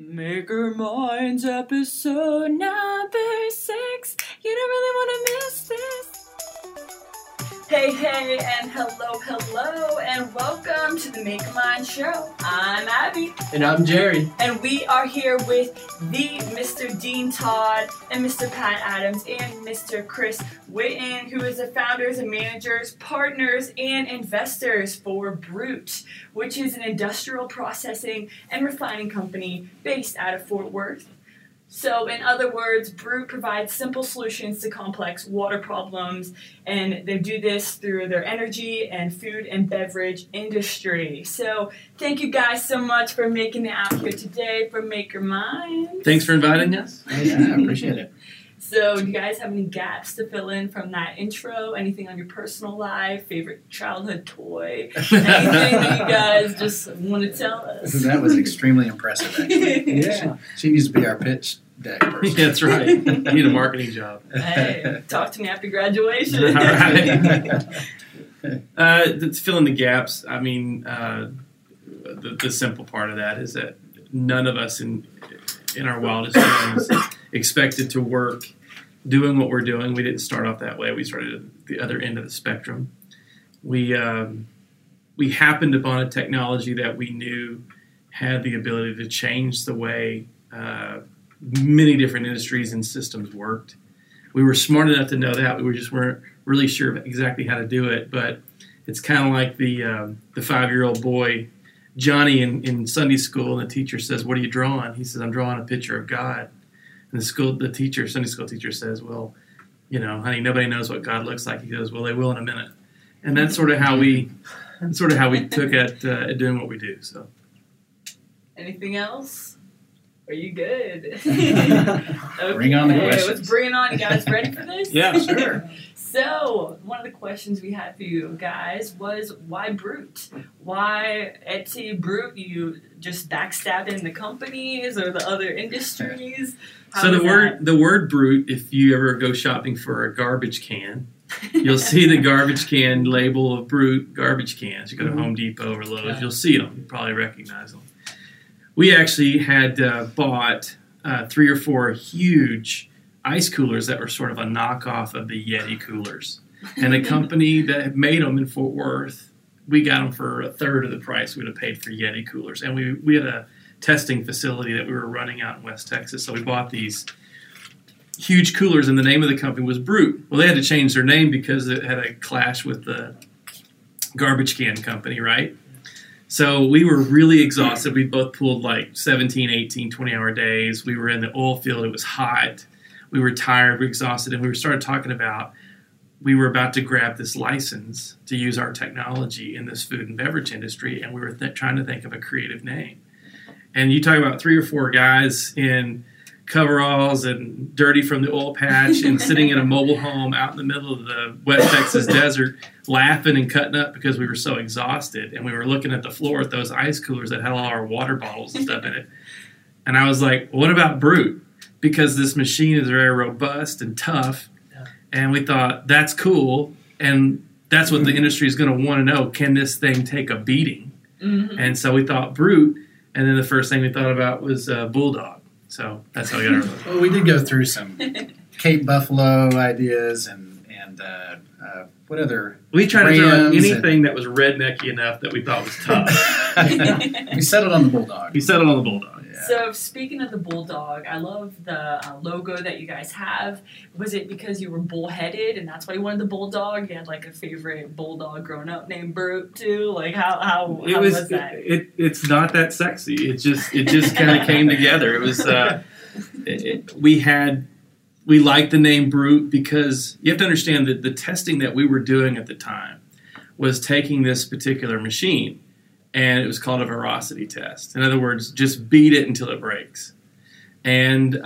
Maker Minds episode number 6. You don't really want to miss this. Hey, and hello, and welcome to the Maker Minds show. I'm Abby. And I'm Jerry. And we are here with the Mr. Dean Todd and Mr. Pat Adams and Mr. Chris Witten, who is the founders and managers, partners, and investors for Brute, which is an industrial processing and refining company based out of Fort Worth. So, in other words, Brute provides simple solutions to complex water problems, and they do this through their energy and food and beverage industry. So, thank you guys so much for making it out here today for Maker Minds. Thanks for inviting us. Yeah, I appreciate it. So, do you guys have any gaps to fill in from that intro? Anything on your personal life? Favorite childhood toy? Anything that you guys just want to tell us? That was extremely impressive, actually. Yeah. She needs to be our pitch deck person. That's right. I need a marketing job. Hey, talk to me after graduation. All right. Fill in the gaps. I mean, the simple part of that is that none of us in our wildest dreams expected to work doing what we're doing. We didn't start off that way. We started at the other end of the spectrum. We happened upon a technology that we knew had the ability to change the way many different industries and systems worked. We were smart enough to know that. We weren't really sure exactly how to do it, but it's kind of like the 5-year-old boy Johnny in Sunday school, and the teacher says, "What are you drawing?" He says, "I'm drawing a picture of God." And Sunday school teacher says, "Well, you know, honey, nobody knows what God looks like." He goes, "Well, they will in a minute." And that's sort of how we took at doing what we do. So, anything else? Are you good? Okay. Bring on the questions. Let's bring it on. You guys ready for this? Yeah, sure. So, one of the questions we had for you guys was, why Brute? Why Etsy Brute? You just backstabbing the companies or the other industries? The word Brute, if you ever go shopping for a garbage can, you'll see the garbage can label of Brute garbage cans. You go to Home Depot or Lowe's, You'll see them. You probably recognize them. We actually had bought 3 or 4 huge ice coolers that were sort of a knockoff of the Yeti coolers. And the company that made them in Fort Worth, we got them for a third of the price we would have paid for Yeti coolers. And we had a testing facility that we were running out in West Texas, so we bought these huge coolers, and the name of the company was Brute. Well, they had to change their name because it had a clash with the garbage can company, right? So we were really exhausted. We both pulled like 17, 18, 20-hour days. We were in the oil field. It was hot. We were tired, we were exhausted, and we were about to grab this license to use our technology in this food and beverage industry, and we were trying to think of a creative name. And you talk about 3 or 4 guys in coveralls and dirty from the oil patch and sitting in a mobile home out in the middle of the West Texas desert laughing and cutting up because we were so exhausted, and we were looking at the floor at those ice coolers that had all our water bottles and stuff in it. And I was like, what about Brute? Because this machine is very robust and tough, and we thought, that's cool, and that's what the industry is going to want to know. Can this thing take a beating? Mm-hmm. And so we thought Brute, and then the first thing we thought about was Bulldog. So that's how we got our look. Well, we did go through some Cape Buffalo ideas and what other? We tried to throw anything that was rednecky enough that we thought was tough. We settled on the Bulldog. So, speaking of the Bulldog, I love the logo that you guys have. Was it because you were bullheaded and that's why you wanted the Bulldog? You had like a favorite Bulldog grown up named Brute too? Like how was that? It's not that sexy. It just kind of came together. It was we liked the name Brute because you have to understand that the testing that we were doing at the time was taking this particular machine. And it was called a veracity test. In other words, just beat it until it breaks. And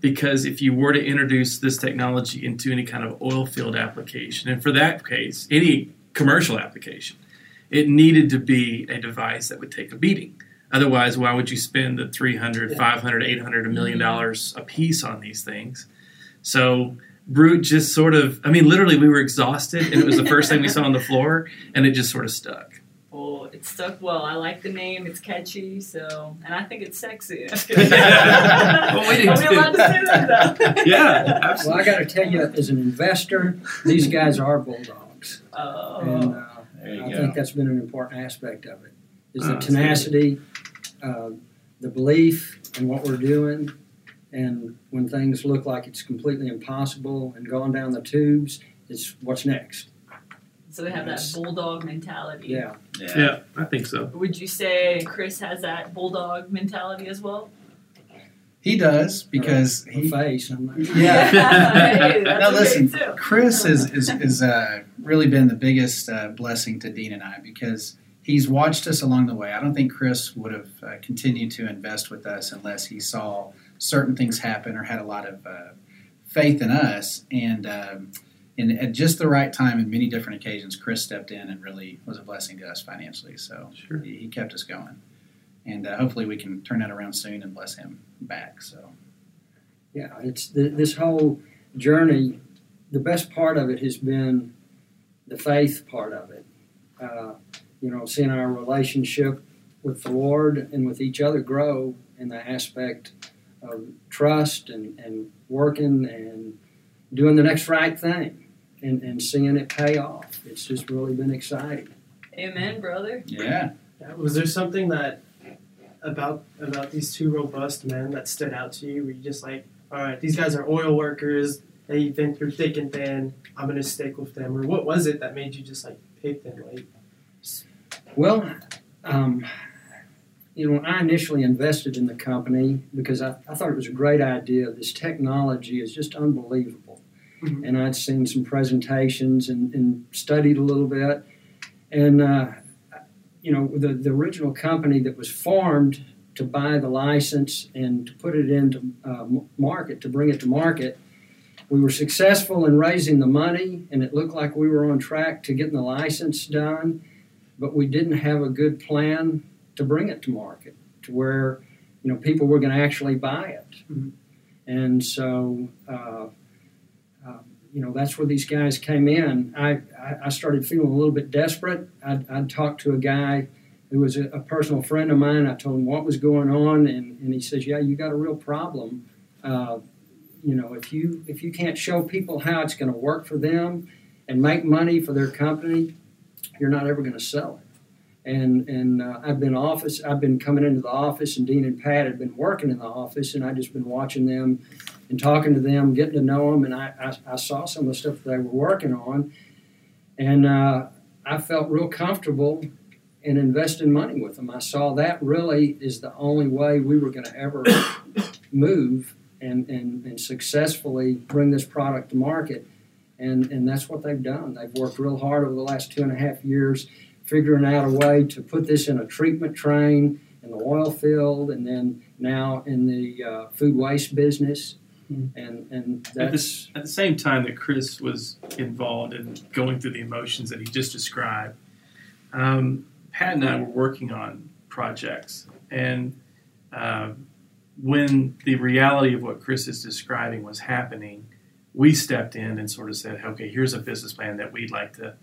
because if you were to introduce this technology into any kind of oil field application, and for that case, any commercial application, it needed to be a device that would take a beating. Otherwise, why would you spend the $300, $500, $800, $1 million a piece on these things? So Brute just literally we were exhausted, and it was the first thing we saw on the floor, and it just sort of stuck. people. It stuck well. I like the name. It's catchy. So, and I think it's sexy. Well, we didn't. Are we allowed to say that, though? Yeah, absolutely. Well, I got to tell you, as an investor, these guys are bulldogs. Oh, and, I think that's been an important aspect of it. Is the tenacity, the belief in what we're doing, and when things look like it's completely impossible and going down the tubes, it's what's next. So they have that bulldog mentality. Yeah, I think so. Would you say Chris has that bulldog mentality as well? He does, because he face. I'm like, hey, now listen, Chris is really been the biggest blessing to Dean and I, because he's watched us along the way. I don't think Chris would have continued to invest with us unless he saw certain things happen or had a lot of faith in us. And at just the right time, in many different occasions, Chris stepped in and really was a blessing to us financially. So he kept us going. And hopefully we can turn that around soon and bless him back. So, yeah, it's this whole journey. The best part of it has been the faith part of it. Seeing our relationship with the Lord and with each other grow in the aspect of trust and working and doing the next right thing and seeing it pay off. It's just really been exciting. Amen, brother. Yeah. Was there something that about these two robust men that stood out to you? Were you just like, all right, these guys are oil workers. They've been through thick and thin. I'm going to stick with them. Or what was it that made you just like pick them? Like, well, I initially invested in the company because I thought it was a great idea. This technology is just unbelievable. Mm-hmm. And I'd seen some presentations and studied a little bit. And, the original company that was formed to buy the license and to put it into market, to bring it to market, we were successful in raising the money, and it looked like we were on track to getting the license done. But we didn't have a good plan to bring it to market, to where people were going to actually buy it. Mm-hmm. And so, that's where these guys came in. I started feeling a little bit desperate. I'd talked to a guy who was a personal friend of mine. I told him what was going on, and he says, "Yeah, you got a real problem. If you can't show people how it's going to work for them and make money for their company, you're not ever going to sell it." And I've been coming into the office, and Dean and Pat had been working in the office, and I'd just been watching them and talking to them, getting to know them, and I saw some of the stuff that they were working on, and I felt real comfortable in investing money with them. I saw that really is the only way we were going to ever move and successfully bring this product to market. And that's what they've done. They've worked real hard over the last 2.5 years figuring out a way to put this in a treatment train in the oil field and then now in the food waste business. And that's... At the same time that Chris was involved in going through the emotions that he just described, Pat and I were working on projects. And when the reality of what Chris is describing was happening, we stepped in and sort of said, okay, here's a business plan that we'd like to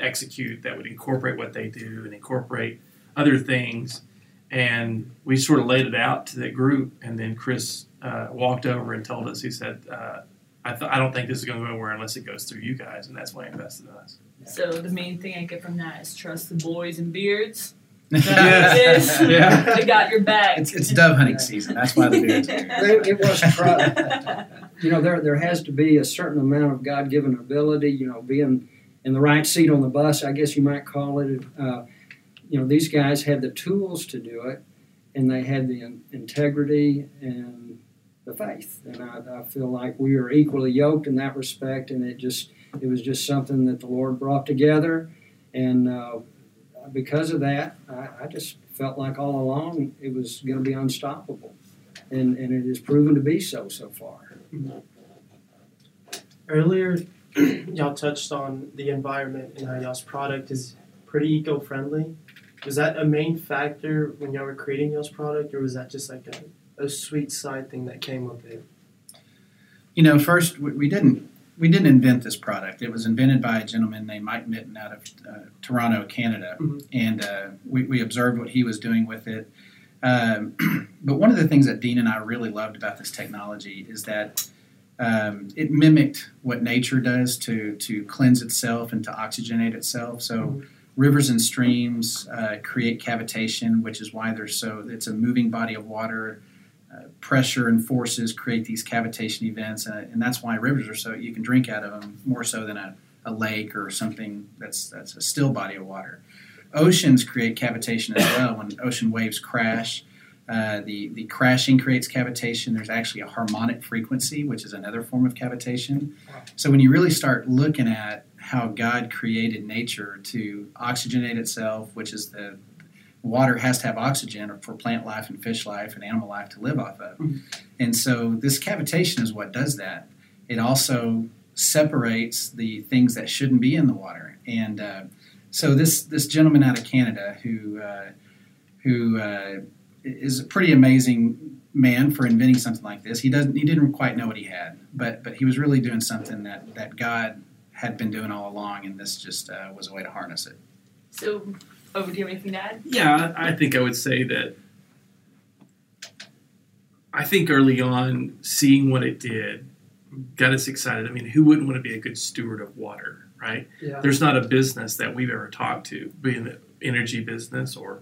execute that would incorporate what they do and incorporate other things. And we sort of laid it out to the group, and then Chris walked over and told us, he said, I don't think this is going to go anywhere unless it goes through you guys, and that's why he invested in us. So the main thing I get from that is trust the boys and beards. Yes. Yeah. They got your back. It's dove hunting season. That's why the beards are here. It was trust. There has to be a certain amount of God-given ability, being in the right seat on the bus, I guess you might call it. These guys had the tools to do it, and they had the integrity and the faith. And I feel like we are equally yoked in that respect, and it was just something that the Lord brought together. And because of that, I just felt like all along it was going to be unstoppable. And it has proven to be so far. Earlier, y'all touched on the environment and how y'all's product is pretty eco-friendly. Was that a main factor when y'all were creating y'all's product, or was that just like a sweet side thing that came with it? First, we didn't we didn't invent this product. It was invented by a gentleman named Mike Mitten out of Toronto, Canada. Mm-hmm. And we observed what he was doing with it. But one of the things that Dean and I really loved about this technology is that it mimicked what nature does to cleanse itself and to oxygenate itself. So mm-hmm. rivers and streams create cavitation, which is why they're so, it's a moving body of water. Pressure and forces create these cavitation events, and that's why rivers are so, you can drink out of them more so than a lake or something that's a still body of water. Oceans create cavitation as well. When ocean waves crash, the crashing creates cavitation. There's actually a harmonic frequency, which is another form of cavitation. So when you really start looking at how God created nature to oxygenate itself, which is the water has to have oxygen for plant life and fish life and animal life to live off of. Mm-hmm. And so this cavitation is what does that. It also separates the things that shouldn't be in the water. And so this gentleman out of Canada who is a pretty amazing man for inventing something like this. He didn't quite know what he had, but he was really doing something that God had been doing all along, and this just was a way to harness it. So... Oh, do you have anything to add? Yeah, I think I would say that I think early on, seeing what it did got us excited. I mean, who wouldn't want to be a good steward of water, right? Yeah. There's not a business that we've ever talked to, be in the energy business or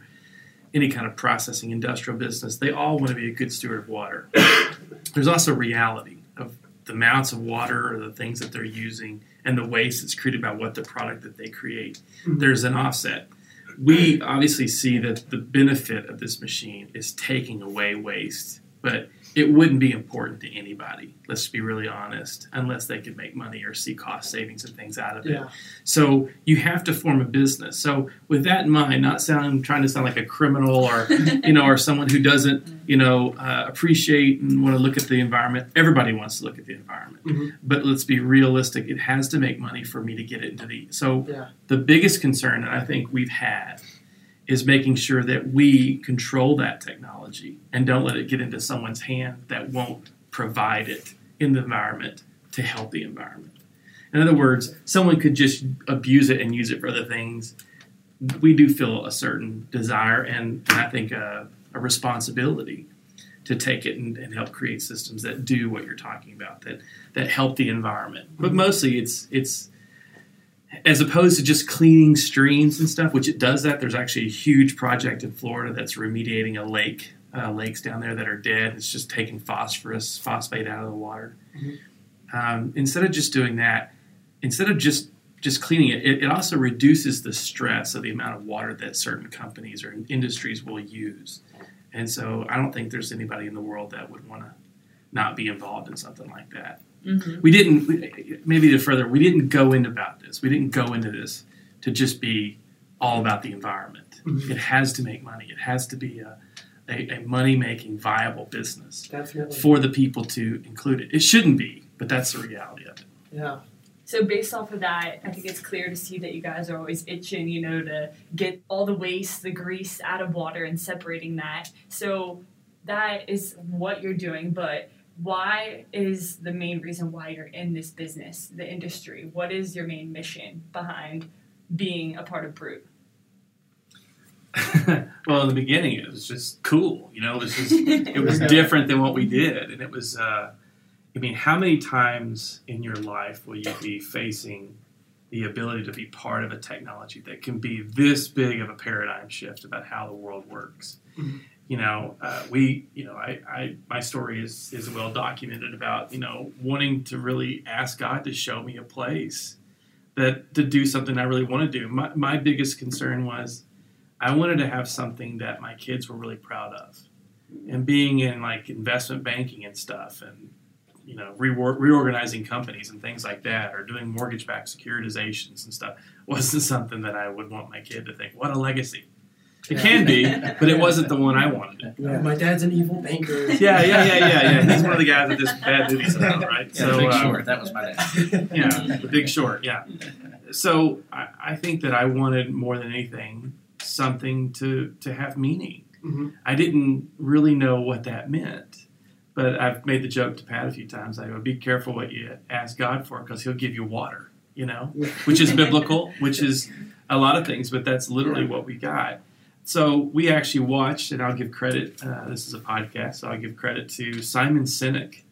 any kind of processing industrial business. They all want to be a good steward of water. There's also reality of the amounts of water or the things that they're using and the waste that's created by what the product that they create. Mm-hmm. There's an offset. We obviously see that the benefit of this machine is taking away waste, but it wouldn't be important to anybody, let's be really honest, unless they could make money or see cost savings and things out of it. So you have to form a business. So with that in mind, trying to sound like a criminal or or someone who doesn't appreciate and want to look at the environment. Everybody wants to look at the environment, mm-hmm. but let's be realistic. It has to make money for me to get it into the. So the biggest concern that I think we've had is making sure that we control that technology and don't let it get into someone's hand that won't provide it in the environment to help the environment. In other words, someone could just abuse it and use it for other things. We do feel a certain desire and I think a responsibility to take it and help create systems that do what you're talking about, that help the environment. But mostly it's as opposed to just cleaning streams and stuff, which it does that. There's actually a huge project in Florida that's remediating a lake, lakes down there that are dead. It's just taking phosphate out of the water. Mm-hmm. Instead of just doing that, instead of just cleaning it, it also reduces the stress of the amount of water that certain companies or industries will use. And so I don't think there's anybody in the world that would want to not be involved in something like that. Mm-hmm. We didn't go into this to just be all about the environment. Mm-hmm. It has to make money. It has to be a money-making, viable business. Definitely. For the people to include it. It shouldn't be, but that's the reality of it. Yeah. So based off of that, I think it's clear to see that you guys are always itching, to get all the waste, the grease out of water and separating that. So that is what you're doing, but why is the main reason why you're in this business, the industry? What is your main mission behind being a part of Brute? Well, in the beginning, it was just cool. It was different than what we did. And it was... how many times in your life will you be facing the ability to be part of a technology that can be this big of a paradigm shift about how the world works? Mm-hmm. My story is well documented about, wanting to really ask God to show me a place to do something I really want to do. My biggest concern was I wanted to have something that my kids were really proud of. And being in like investment banking and stuff and reorganizing companies and things like that, or doing mortgage-backed securitizations and stuff, wasn't something that I would want my kid to think, what a legacy. It can be, but it wasn't the one I wanted. Yeah. My dad's an evil banker. Yeah. He's one of the guys that just bad movies about, right? Yeah, so, Big Short, that was my dad. Yeah, The Big Short, yeah. So I think that I wanted, more than anything, something to have meaning. Mm-hmm. I didn't really know what that meant. But I've made the joke to Pat a few times. I go, be careful what you ask God for, because he'll give you water, you know, which is biblical, which is a lot of things, but that's literally what we got. So we actually watched, and I'll give credit, this is a podcast, so I'll give credit to Simon Sinek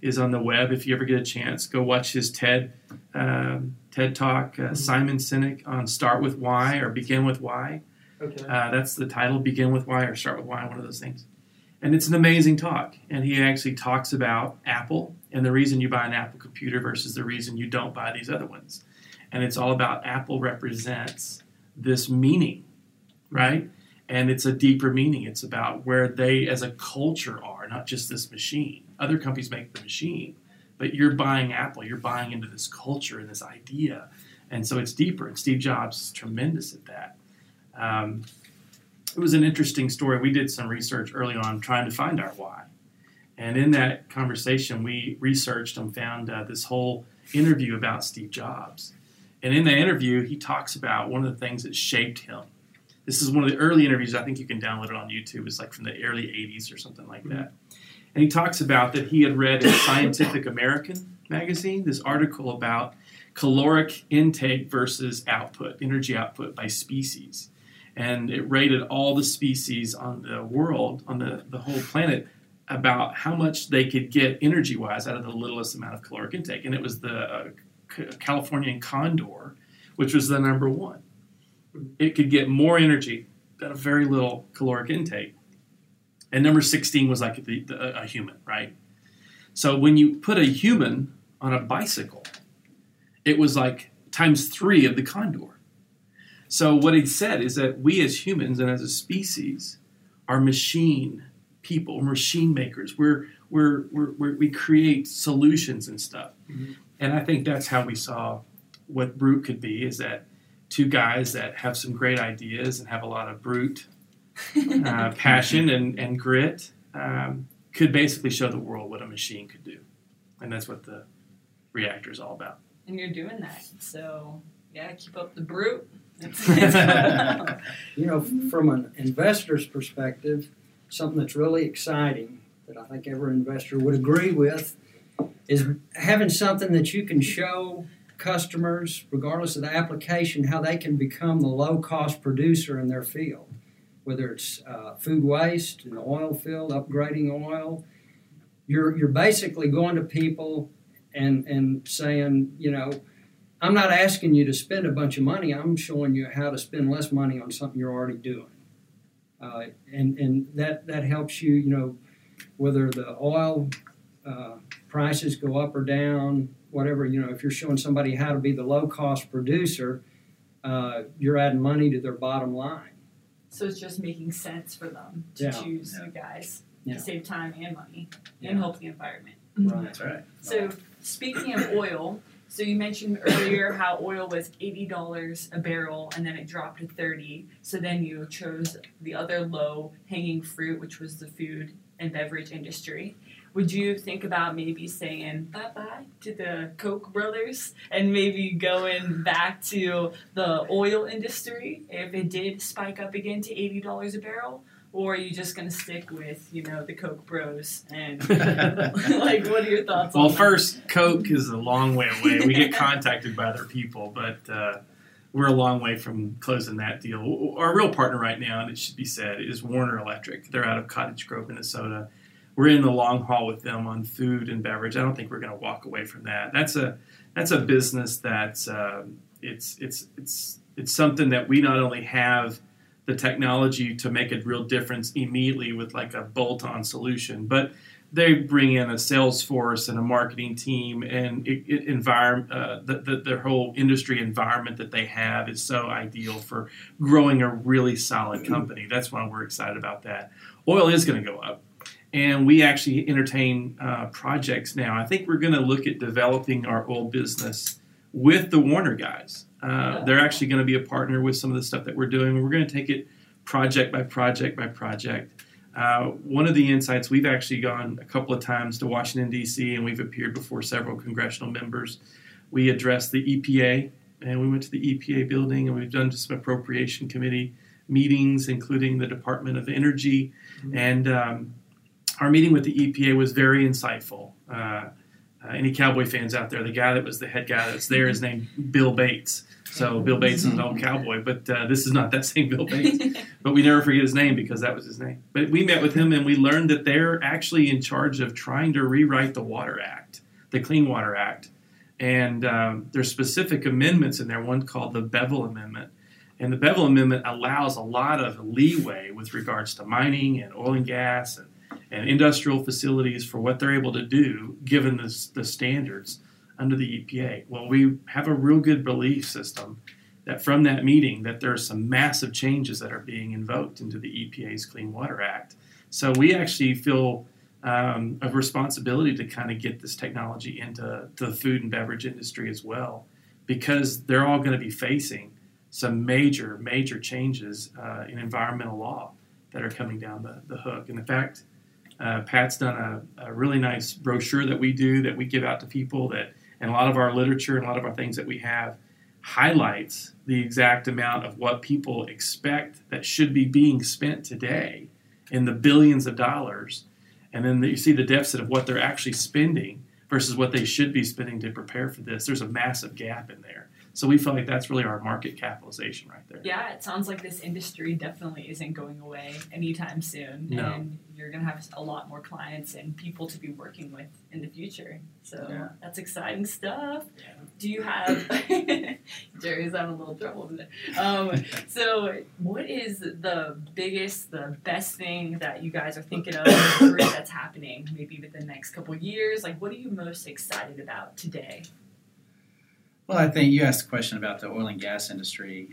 is on the web. If you ever get a chance, go watch his TED Talk, Simon Sinek on Start With Why or Begin With Why. Okay. That's the title, Begin With Why or Start With Why, one of those things. And it's an amazing talk. And he actually talks about Apple and the reason you buy an Apple computer versus the reason you don't buy these other ones. And it's all about Apple represents this meaning, right? And it's a deeper meaning. It's about where they as a culture are, not just this machine. Other companies make the machine, but you're buying Apple. You're buying into this culture and this idea. And so it's deeper. And Steve Jobs is tremendous at that. It was an interesting story. We did some research early on trying to find our why. And in that conversation, we researched and found this whole interview about Steve Jobs. And in that interview, he talks about one of the things that shaped him. This is one of the early interviews. I think you can download it on YouTube. It's like from the early 80s or something like that. And he talks about that he had read in Scientific American magazine this article about caloric intake versus output, energy output by species. And it rated all the species on the world, on the whole planet, about how much they could get energy-wise out of the littlest amount of caloric intake. And it was the Californian condor, which was the number one. It could get more energy at a very little caloric intake. And number 16 was like a human, right? So when you put a human on a bicycle, it was like times 3 of the condor. So what he said is that we as humans and as a species are machine people, machine makers. We create solutions and stuff. Mm-hmm. And I think that's how we saw what Brute could be, is that two guys that have some great ideas and have a lot of brute passion and grit could basically show the world what a machine could do. And that's what the reactor is all about. And you're doing that. So, yeah, keep up the brute. You know, from an investor's perspective, something that's really exciting that I think every investor would agree with is having something that you can show customers, regardless of the application, how they can become the low-cost producer in their field, whether it's food waste, an oil field, upgrading oil. You're basically going to people and saying, you know, I'm not asking you to spend a bunch of money. I'm showing you how to spend less money on something you're already doing. And that helps you, you know, whether the oil prices go up or down, whatever, you know, if you're showing somebody how to be the low-cost producer, you're adding money to their bottom line. So it's just making sense for them to choose you guys to save time and money and help the environment. Right. That's right. So speaking of oil... So you mentioned earlier how oil was $80 a barrel, and then it dropped to $30. So then you chose the other low-hanging fruit, which was the food and beverage industry. Would you think about maybe saying bye-bye to the Koch brothers and maybe going back to the oil industry if it did spike up again to $80 a barrel? Or are you just going to stick with, you know, the Coke bros? And, like, what are your thoughts on that? Well, first, Coke is a long way away. We get contacted by other people, but we're a long way from closing that deal. Our real partner right now, and it should be said, is Warner Electric. They're out of Cottage Grove, Minnesota. We're in the long haul with them on food and beverage. I don't think we're going to walk away from that. That's a business that's it's something that we not only have the technology to make a real difference immediately with like a bolt-on solution, but they bring in a sales force and a marketing team, and it environment, their whole industry environment that they have is so ideal for growing a really solid company. That's why we're excited about that. Oil is going to go up, and we actually entertain projects now. I think we're going to look at developing our oil business with the Warner guys. They're actually going to be a partner with some of the stuff that we're doing. We're going to take it project by project by project. One of the insights, we've actually gone a couple of times to Washington, D.C., and we've appeared before several congressional members. We addressed the EPA, and we went to the EPA building, and we've done some appropriation committee meetings, including the Department of Energy. Mm-hmm. And our meeting with the EPA was very insightful. Any cowboy fans out there, the guy that was the head guy that's there is named Bill Bates. So Bill Bates is an old cowboy, but this is not that same Bill Bates. But we never forget his name because that was his name. But we met with him and we learned that they're actually in charge of trying to rewrite the Water Act, the Clean Water Act. And there's specific amendments in there, one called the Bevill Amendment. And the Bevill Amendment allows a lot of leeway with regards to mining and oil and gas and industrial facilities for what they're able to do given the standards under the EPA. Well, we have a real good belief system that from that meeting that there are some massive changes that are being invoked into the EPA's Clean Water Act. So we actually feel a responsibility to kind of get this technology into the food and beverage industry as well, because they're all going to be facing some major, major changes in environmental law that are coming down the hook. And in fact, Pat's done a really nice brochure that we do, that we give out to people, that, and a lot of our literature and a lot of our things that we have highlights the exact amount of what people expect that should be being spent today in the billions of dollars. And then you see the deficit of what they're actually spending versus what they should be spending to prepare for this. There's a massive gap in there. So we feel like that's really our market capitalization right there. Yeah, it sounds like this industry definitely isn't going away anytime soon. No. And you're going to have a lot more clients and people to be working with in the future. So yeah, that's exciting stuff. Yeah. Do you have... Jerry's having a little trouble with it. So what is the biggest, the best thing that you guys are thinking of that's happening maybe within the next couple of years? Like, what are you most excited about today? Well, I think you asked a question about the oil and gas industry.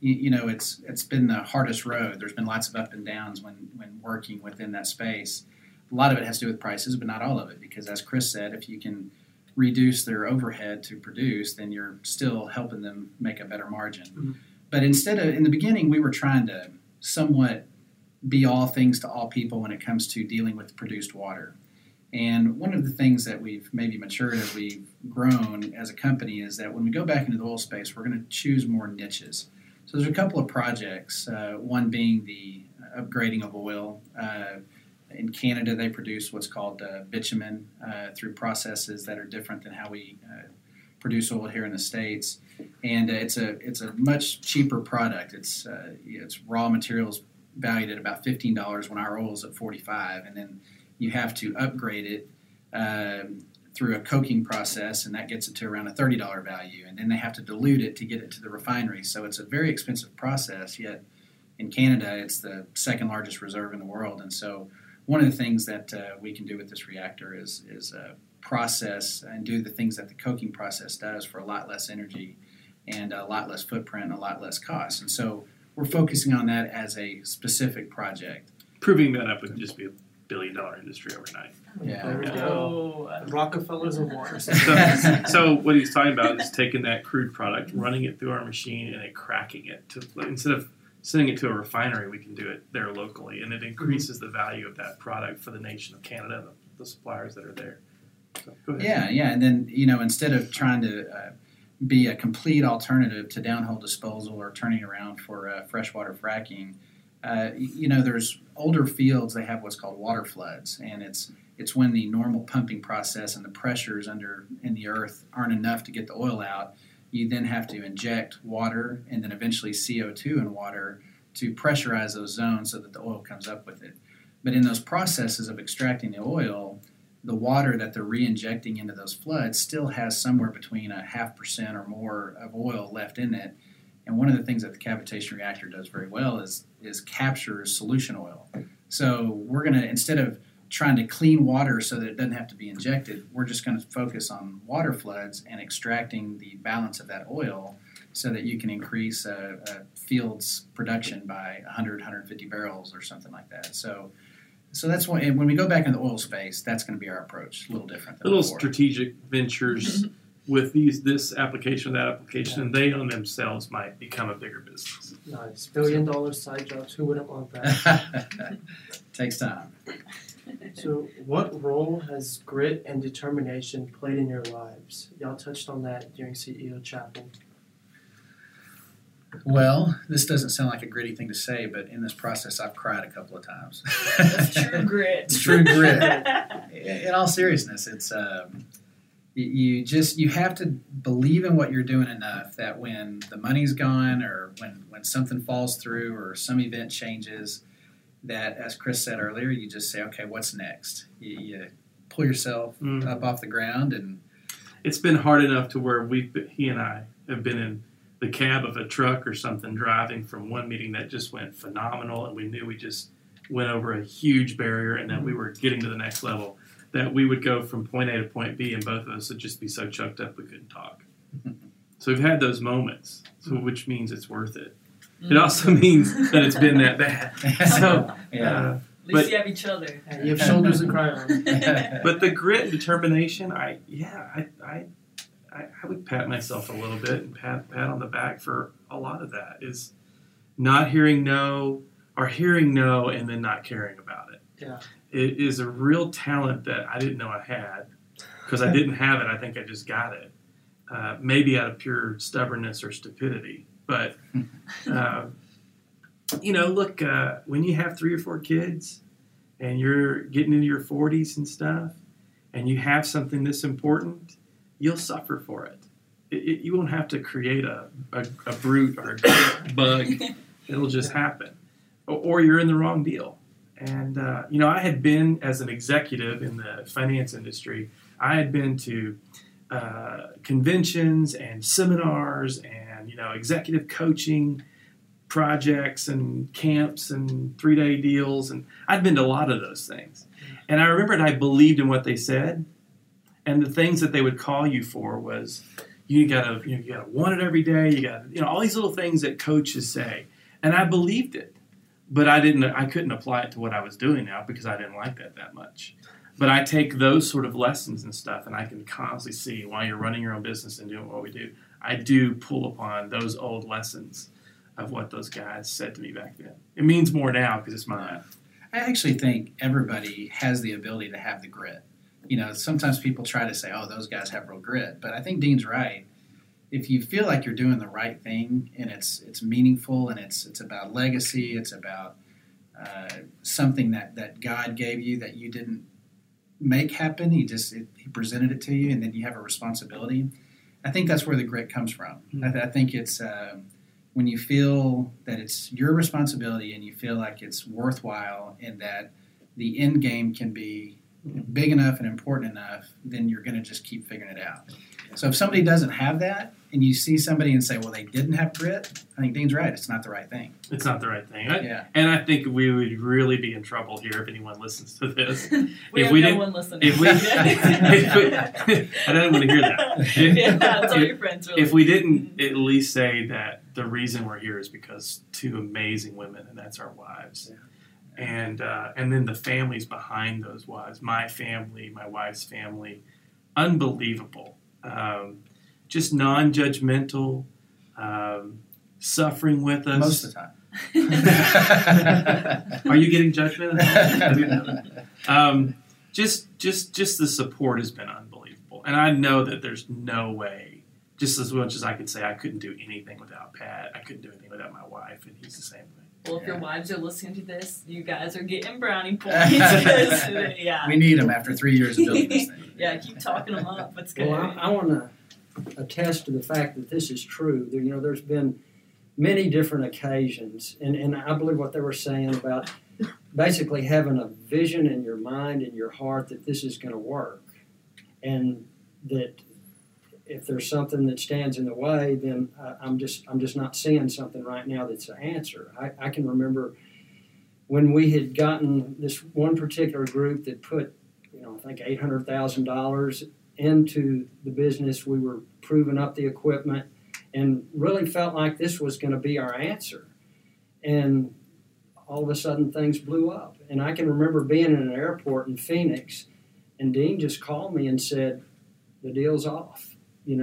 You know, it's been the hardest road. There's been lots of up and downs when working within that space. A lot of it has to do with prices, but not all of it, because as Chris said, if you can reduce their overhead to produce, then you're still helping them make a better margin. Mm-hmm. But instead of, in the beginning, we were trying to somewhat be all things to all people when it comes to dealing with produced water. And one of the things that we've maybe matured as we've grown as a company is that when we go back into the oil space, we're going to choose more niches. So there's a couple of projects, one being the upgrading of oil. In Canada, they produce what's called bitumen through processes that are different than how we produce oil here in the States. And it's a much cheaper product. It's raw materials valued at about $15 when our oil is at $45, and then you have to upgrade it through a coking process, and that gets it to around a $30 value. And then they have to dilute it to get it to the refinery. So it's a very expensive process, yet in Canada, it's the second largest reserve in the world. And so one of the things that we can do with this reactor is process and do the things that the coking process does for a lot less energy and a lot less footprint and a lot less cost. And so we're focusing on that as a specific project. Proving that up would just be $1 billion industry overnight. Yeah. There we go. Rockefellers and Warner. So what he's talking about is taking that crude product, running it through our machine, and then cracking it. Instead of sending it to a refinery, we can do it there locally, and it increases the value of that product for the nation of Canada, the suppliers that are there. So, go ahead. Yeah, and then, you know, instead of trying to be a complete alternative to downhole disposal or turning around for freshwater fracking, you know, there's older fields, they have what's called water floods, and it's when the normal pumping process and the pressures under in the earth aren't enough to get the oil out. You then have to inject water and then eventually CO2 in water to pressurize those zones so that the oil comes up with it. But in those processes of extracting the oil, the water that they're re-injecting into those floods still has somewhere between 0.5% or more of oil left in it. And one of the things that the cavitation reactor does very well is captures solution oil. So we're going to, instead of trying to clean water so that it doesn't have to be injected, we're just going to focus on water floods and extracting the balance of that oil so that you can increase a field's production by 100, 150 barrels or something like that. So that's why, when we go back into the oil space, that's going to be our approach. A little different than before. Strategic ventures. Mm-hmm. With this application, that application, and they on themselves might become a bigger business. Nice. $1 billion side jobs. Who wouldn't want that? Takes time. So what role has grit and determination played in your lives? Y'all touched on that during CEO Chapel. Well, this doesn't sound like a gritty thing to say, but in this process, I've cried a couple of times. It's true grit. It's true grit. In all seriousness, it's you have to believe in what you're doing enough that when the money's gone or when something falls through or some event changes, that as Chris said earlier, you just say, okay, what's next? You pull yourself up off the ground, and it's been hard enough to where he and I have been in the cab of a truck or something driving from one meeting that just went phenomenal, and we knew we just went over a huge barrier and that we were getting to the next level, that we would go from point A to point B and both of us would just be so chucked up we couldn't talk. So we've had those moments, which means it's worth it. It also means that it's been that bad. So, yeah. At least you have each other. You have shoulders to cry on. But the grit and determination, I would pat myself a little bit and pat on the back for a lot of that, is not hearing no or hearing no and then not caring about it. Yeah. It is a real talent that I didn't know I had because I didn't have it. I think I just got it. Maybe out of pure stubbornness or stupidity. But, look, when you have 3 or 4 kids and you're getting into your 40s and stuff and you have something this important, you'll suffer for it. You won't have to create a brute or a bug. It'll just happen. Or you're in the wrong deal. And, I had been, as an executive in the finance industry, I had been to conventions and seminars and, executive coaching projects and camps and 3-day deals. And I'd been to a lot of those things. And I remembered I believed in what they said. And the things that they would call you for was, you gotta want it every day. You gotta, all these little things that coaches say. And I believed it, but I couldn't apply it to what I was doing now because I didn't like that much. But I take those sort of lessons and stuff, and I can constantly see while you're running your own business and doing what we do, I do pull upon those old lessons of what those guys said to me back then. It means more now because it's mine. I actually think everybody has the ability to have the grit. Sometimes people try to say, oh, those guys have real grit. But I think Dean's right. If you feel like you're doing the right thing and it's meaningful and it's about legacy, it's about something that God gave you that you didn't make happen, he presented it to you, and then you have a responsibility. I think that's where the grit comes from. I think it's when you feel that it's your responsibility and you feel like it's worthwhile and that the end game can be big enough and important enough, then you're going to just keep figuring it out. So if somebody doesn't have that and you see somebody and say, well, they didn't have grit, I think Dean's right. It's not the right thing. It's not the right thing. Yeah. And I think we would really be in trouble here if anyone listens to this. I don't want to hear that. Tell your friends. Really. If we didn't at least say that the reason we're here is because 2 amazing women, and that's our wives. Yeah. And then the families behind those wives, my family, my wife's family, unbelievable, just non-judgmental, suffering with us. Most of the time. Are you getting judgment? Just the support has been unbelievable. And I know that there's no way, just as much as I could say, I couldn't do anything without Pat. I couldn't do anything without my wife, and he's the same way. Well, if your wives are listening to this, you guys are getting brownie points. We need them after 3 years of building this thing. Keep talking them up. What's good? Well, I want to attest to the fact that this is true. There's been many different occasions, and I believe what they were saying about basically having a vision in your mind and your heart that this is going to work, and that if there's something that stands in the way, then I'm just not seeing something right now that's the answer. I can remember when we had gotten this one particular group that put, I think $800,000 into the business. We were proving up the equipment and really felt like this was going to be our answer. And all of a sudden things blew up. And I can remember being in an airport in Phoenix, and Dean just called me and said, the deal's off. He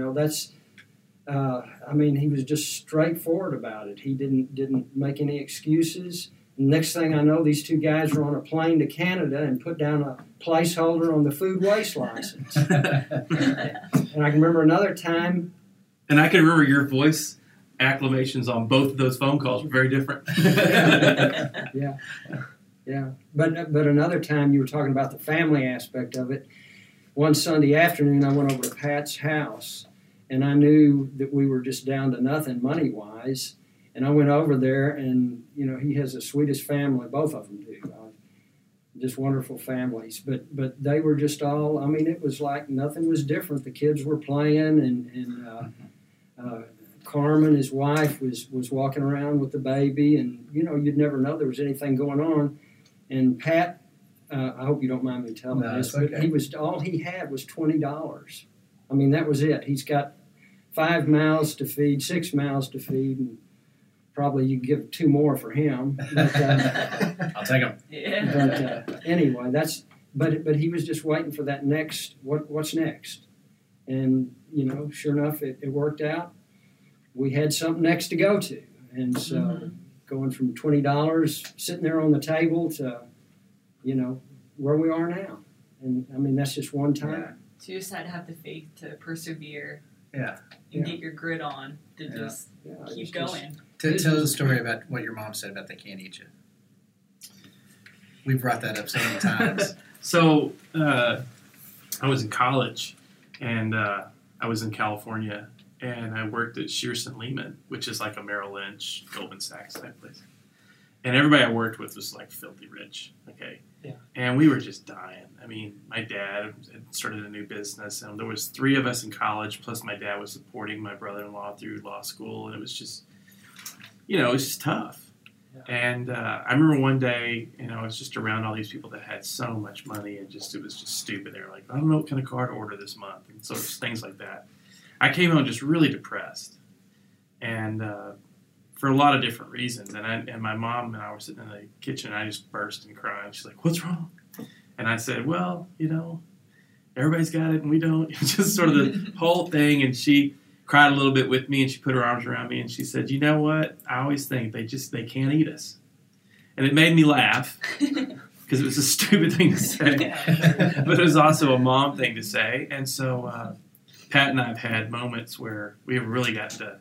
was just straightforward about it. He didn't make any excuses. Next thing I know, these 2 guys were on a plane to Canada and put down a placeholder on the food waste license. And I can remember another time. And I can remember your voice acclamations on both of those phone calls were very different. Yeah. Yeah. But another time you were talking about the family aspect of it. One Sunday afternoon, I went over to Pat's house, and I knew that we were just down to nothing money-wise. And I went over there, and, you know, he has the sweetest family. Both of them do. Just wonderful families. But they were just all, I mean, it was like nothing was different. The kids were playing, and Carmen, his wife, was walking around with the baby. And, you know, you'd never know there was anything going on. And Pat, I hope you don't mind me telling this, but okay. All he had was $20. I mean, that was it. He's got 5 mouths to feed, 6 mouths to feed, and probably you give 2 more for him. But, I'll take him. Yeah. But anyway, but he was just waiting for that next. What's next? And you know, sure enough, it worked out. We had something next to go to, and so going from $20 sitting there on the table to, you know, where we are now. And, I mean, that's just one time. Yeah. So you just had to have the faith to persevere. Yeah. And get your grit on to just keep going. Tell the story about what your mom said about they can't eat you. We've brought that up so many times. So I was in college, and I was in California, and I worked at Shearson Lehman, which is like a Merrill Lynch, Goldman Sachs type place. And everybody I worked with was like filthy rich, okay? Yeah. And we were just dying. I mean, my dad had started a new business, and there was 3 of us in college, plus my dad was supporting my brother-in-law through law school, and it was just, you know, it was just tough. Yeah. And I remember one day, you know, I was just around all these people that had so much money, and just it was just stupid. They were like, I don't know what kind of car to order this month, and sort of things like that. I came home just really depressed, and for a lot of different reasons. And my mom and I were sitting in the kitchen, and I just burst and cried. She's like, what's wrong? And I said, well, you know, everybody's got it and we don't. Just sort of the whole thing. And she cried a little bit with me, and she put her arms around me, and she said, you know what? I always think they can't eat us. And it made me laugh because it was a stupid thing to say. But it was also a mom thing to say. And so Pat and I have had moments where we have really gotten to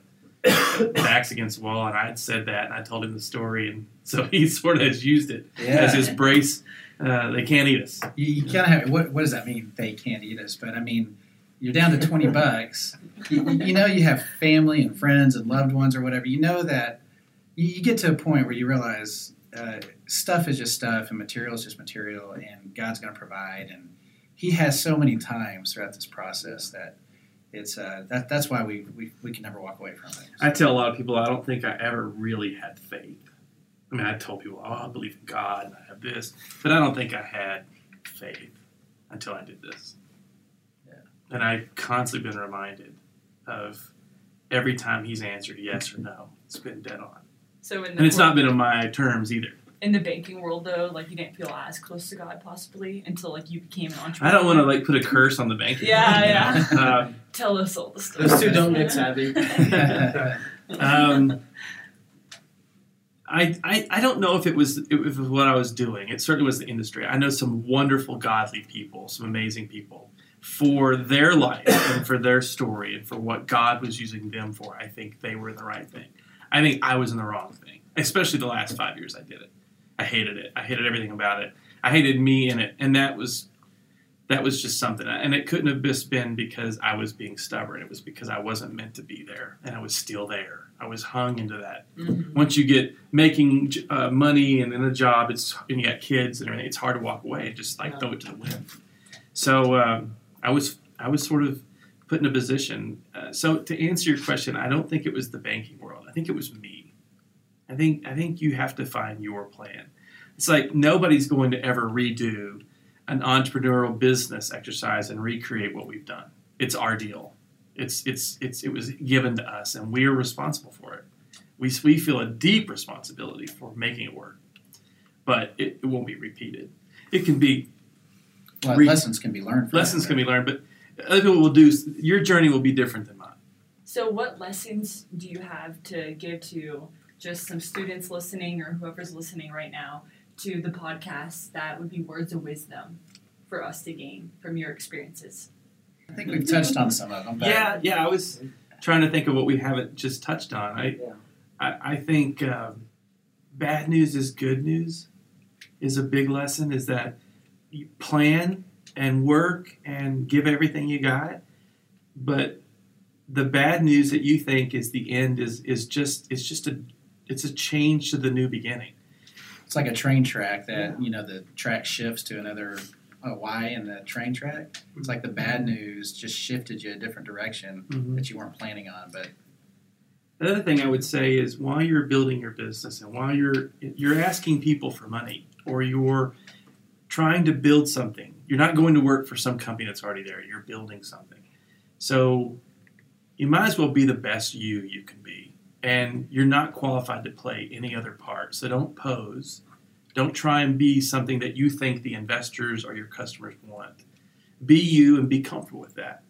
backs against the wall, and I had said that, and I told him the story, and so he sort of has used it as his brace. They can't eat us. You can't have. What does that mean? They can't eat us. But I mean, you're down to $20. You know, you have family and friends and loved ones or whatever. You know that you get to a point where you realize stuff is just stuff, and material is just material, and God's going to provide. And He has so many times throughout this process that. It's that's why we can never walk away from it. So. I tell a lot of people I don't think I ever really had faith. I mean, I told people, I believe in God and I have this, but I don't think I had faith until I did this. Yeah. And I've constantly been reminded of every time He's answered yes or no, it's been dead on. So and it's not been on my terms either. In the banking world, though, like you didn't feel as close to God possibly until like you became an entrepreneur. I don't want to like put a curse on the banking. Yeah. Tell us all the story. Those two don't mix, Abby. I don't know if it was what I was doing. It certainly was the industry. I know some wonderful, godly people, some amazing people for their life and for their story and for what God was using them for. I think they were in the right thing. I think I was in the wrong thing, especially the last 5 years I did it. I hated it. I hated everything about it. I hated me in it. And that was just something. And it couldn't have just been because I was being stubborn. It was because I wasn't meant to be there. And I was still there. I was hung into that. Mm-hmm. Once you get making money and then a job, and you got kids and everything, it's hard to walk away and just like throw it to the wind. So I was sort of put in a position. So to answer your question, I don't think it was the banking world. I think it was me. I think you have to find your plan. It's like nobody's going to ever redo an entrepreneurial business exercise and recreate what we've done. It's our deal. It was given to us, and we are responsible for it. We feel a deep responsibility for making it work, but it won't be repeated. It can be. Well, lessons can be learned. But other people will do. Your journey will be different than mine. So, what lessons do you have to give to? Just some students listening or whoever's listening right now to the podcast that would be words of wisdom for us to gain from your experiences. I think we've touched on some of them. Yeah, I was trying to think of what we haven't just touched on. I think bad news is good news is a big lesson, is that you plan and work and give everything you got, but the bad news that you think is the end is just a change to the new beginning. It's like a train track that, you know, the track shifts to another Y in the train track. It's like the bad news just shifted you a different direction that you weren't planning on. But the other thing I would say is, while you're building your business and while you're asking people for money or you're trying to build something, you're not going to work for some company that's already there. You're building something. So you might as well be the best you can be. And you're not qualified to play any other part. So don't pose. Don't try and be something that you think the investors or your customers want. Be you and be comfortable with that.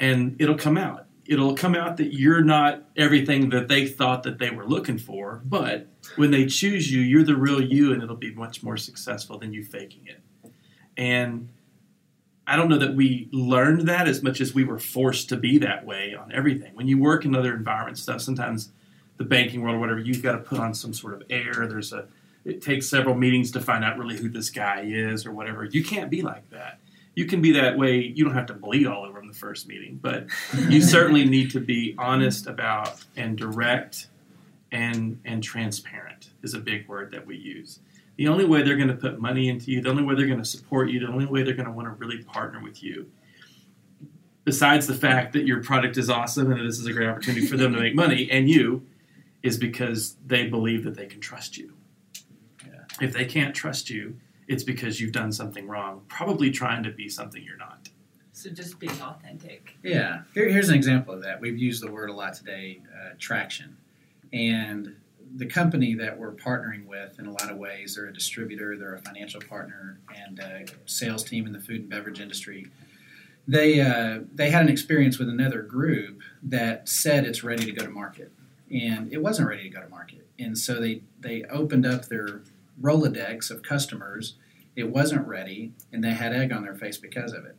And it'll come out. It'll come out that you're not everything that they thought that they were looking for. But when they choose you, you're the real you, and it'll be much more successful than you faking it. And I don't know that we learned that as much as we were forced to be that way on everything. When you work in other environments, stuff, sometimes the banking world or whatever, you've got to put on some sort of air. It takes several meetings to find out really who this guy is or whatever. You can't be like that. You can be that way. You don't have to bleed all over in the first meeting, but you certainly need to be honest about and direct and transparent is a big word that we use. The only way they're going to put money into you, the only way they're going to support you, the only way they're going to want to really partner with you, besides the fact that your product is awesome and that this is a great opportunity for them to make money and you, is because they believe that they can trust you. Yeah. If they can't trust you, it's because you've done something wrong, probably trying to be something you're not. So just being authentic. Yeah. Here's an example of that. We've used the word a lot today, traction. And the company that we're partnering with, in a lot of ways, they're a distributor, they're a financial partner, and a sales team in the food and beverage industry. They had an experience with another group that said it's ready to go to market, and it wasn't ready to go to market. And so they opened up their Rolodex of customers. It wasn't ready, and they had egg on their face because of it.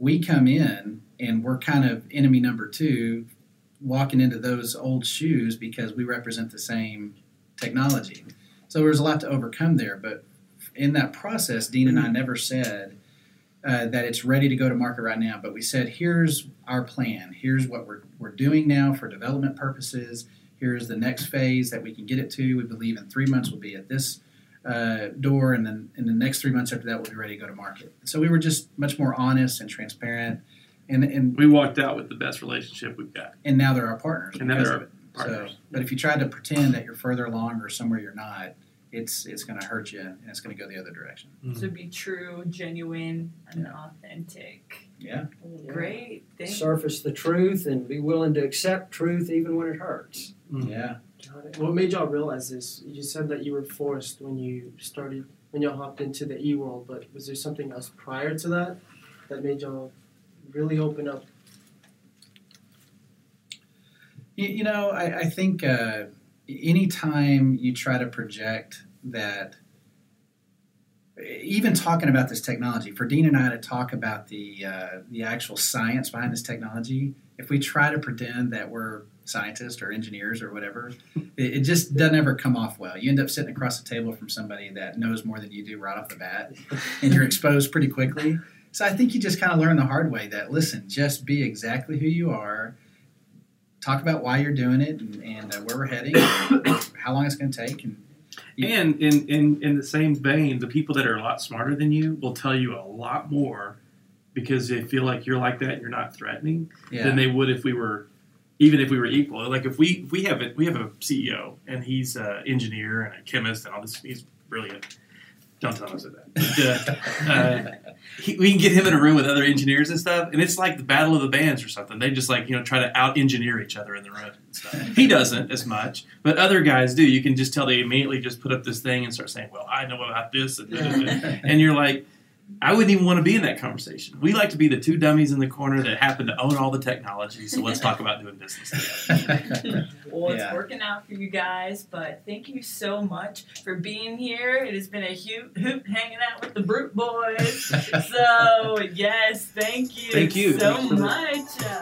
We come in, and we're kind of enemy number two, walking into those old shoes because we represent the same technology. So there was a lot to overcome there. But in that process, Dean and I never said that it's ready to go to market right now, but we said, here's our plan. Here's what we're doing now for development purposes. Here's the next phase that we can get it to. We believe in 3 months we'll be at this door, and then in the next 3 months after that, we'll be ready to go to market. So we were just much more honest and transparent. And we walked out with the best relationship we've got. And now they're our partners. And now they're our partners. So, but if you try to pretend that you're further along or somewhere you're not, it's going to hurt you, and it's going to go the other direction. Mm-hmm. So be true, genuine, and authentic. Yeah. Great. Thanks. Surface the truth and be willing to accept truth even when it hurts. Mm-hmm. Yeah. What made y'all realize this? You said that you were forced when y'all hopped into the e-world, but was there something else prior to that that made y'all really open up? You know, I think any time you try to project that, even talking about this technology, for Dean and I to talk about the actual science behind this technology, if we try to pretend that we're scientists or engineers or whatever, it just doesn't ever come off well. You end up sitting across the table from somebody that knows more than you do right off the bat, and you're exposed pretty quickly. So I think you just kind of learn the hard way that, listen, just be exactly who you are, talk about why you're doing it and where we're heading, how long it's going to take. And in the same vein, the people that are a lot smarter than you will tell you a lot more because they feel like you're like that and you're not threatening than they would if we were equal. Like if we have a CEO and he's an engineer and a chemist and all this, he's brilliant. Don't tell us about that. We can get him in a room with other engineers and stuff, and it's like the battle of the bands or something. They just try to out-engineer each other in the room and stuff. He doesn't as much, but other guys do. You can just tell they immediately just put up this thing and start saying, well, I know about this. And you're like, I wouldn't even want to be in that conversation. We like to be the two dummies in the corner that happen to own all the technology, so let's talk about doing business together. Well, it's working out for you guys, but thank you so much for being here. It has been a hoop hanging out with the Brute Boys. So, yes, thank you so much.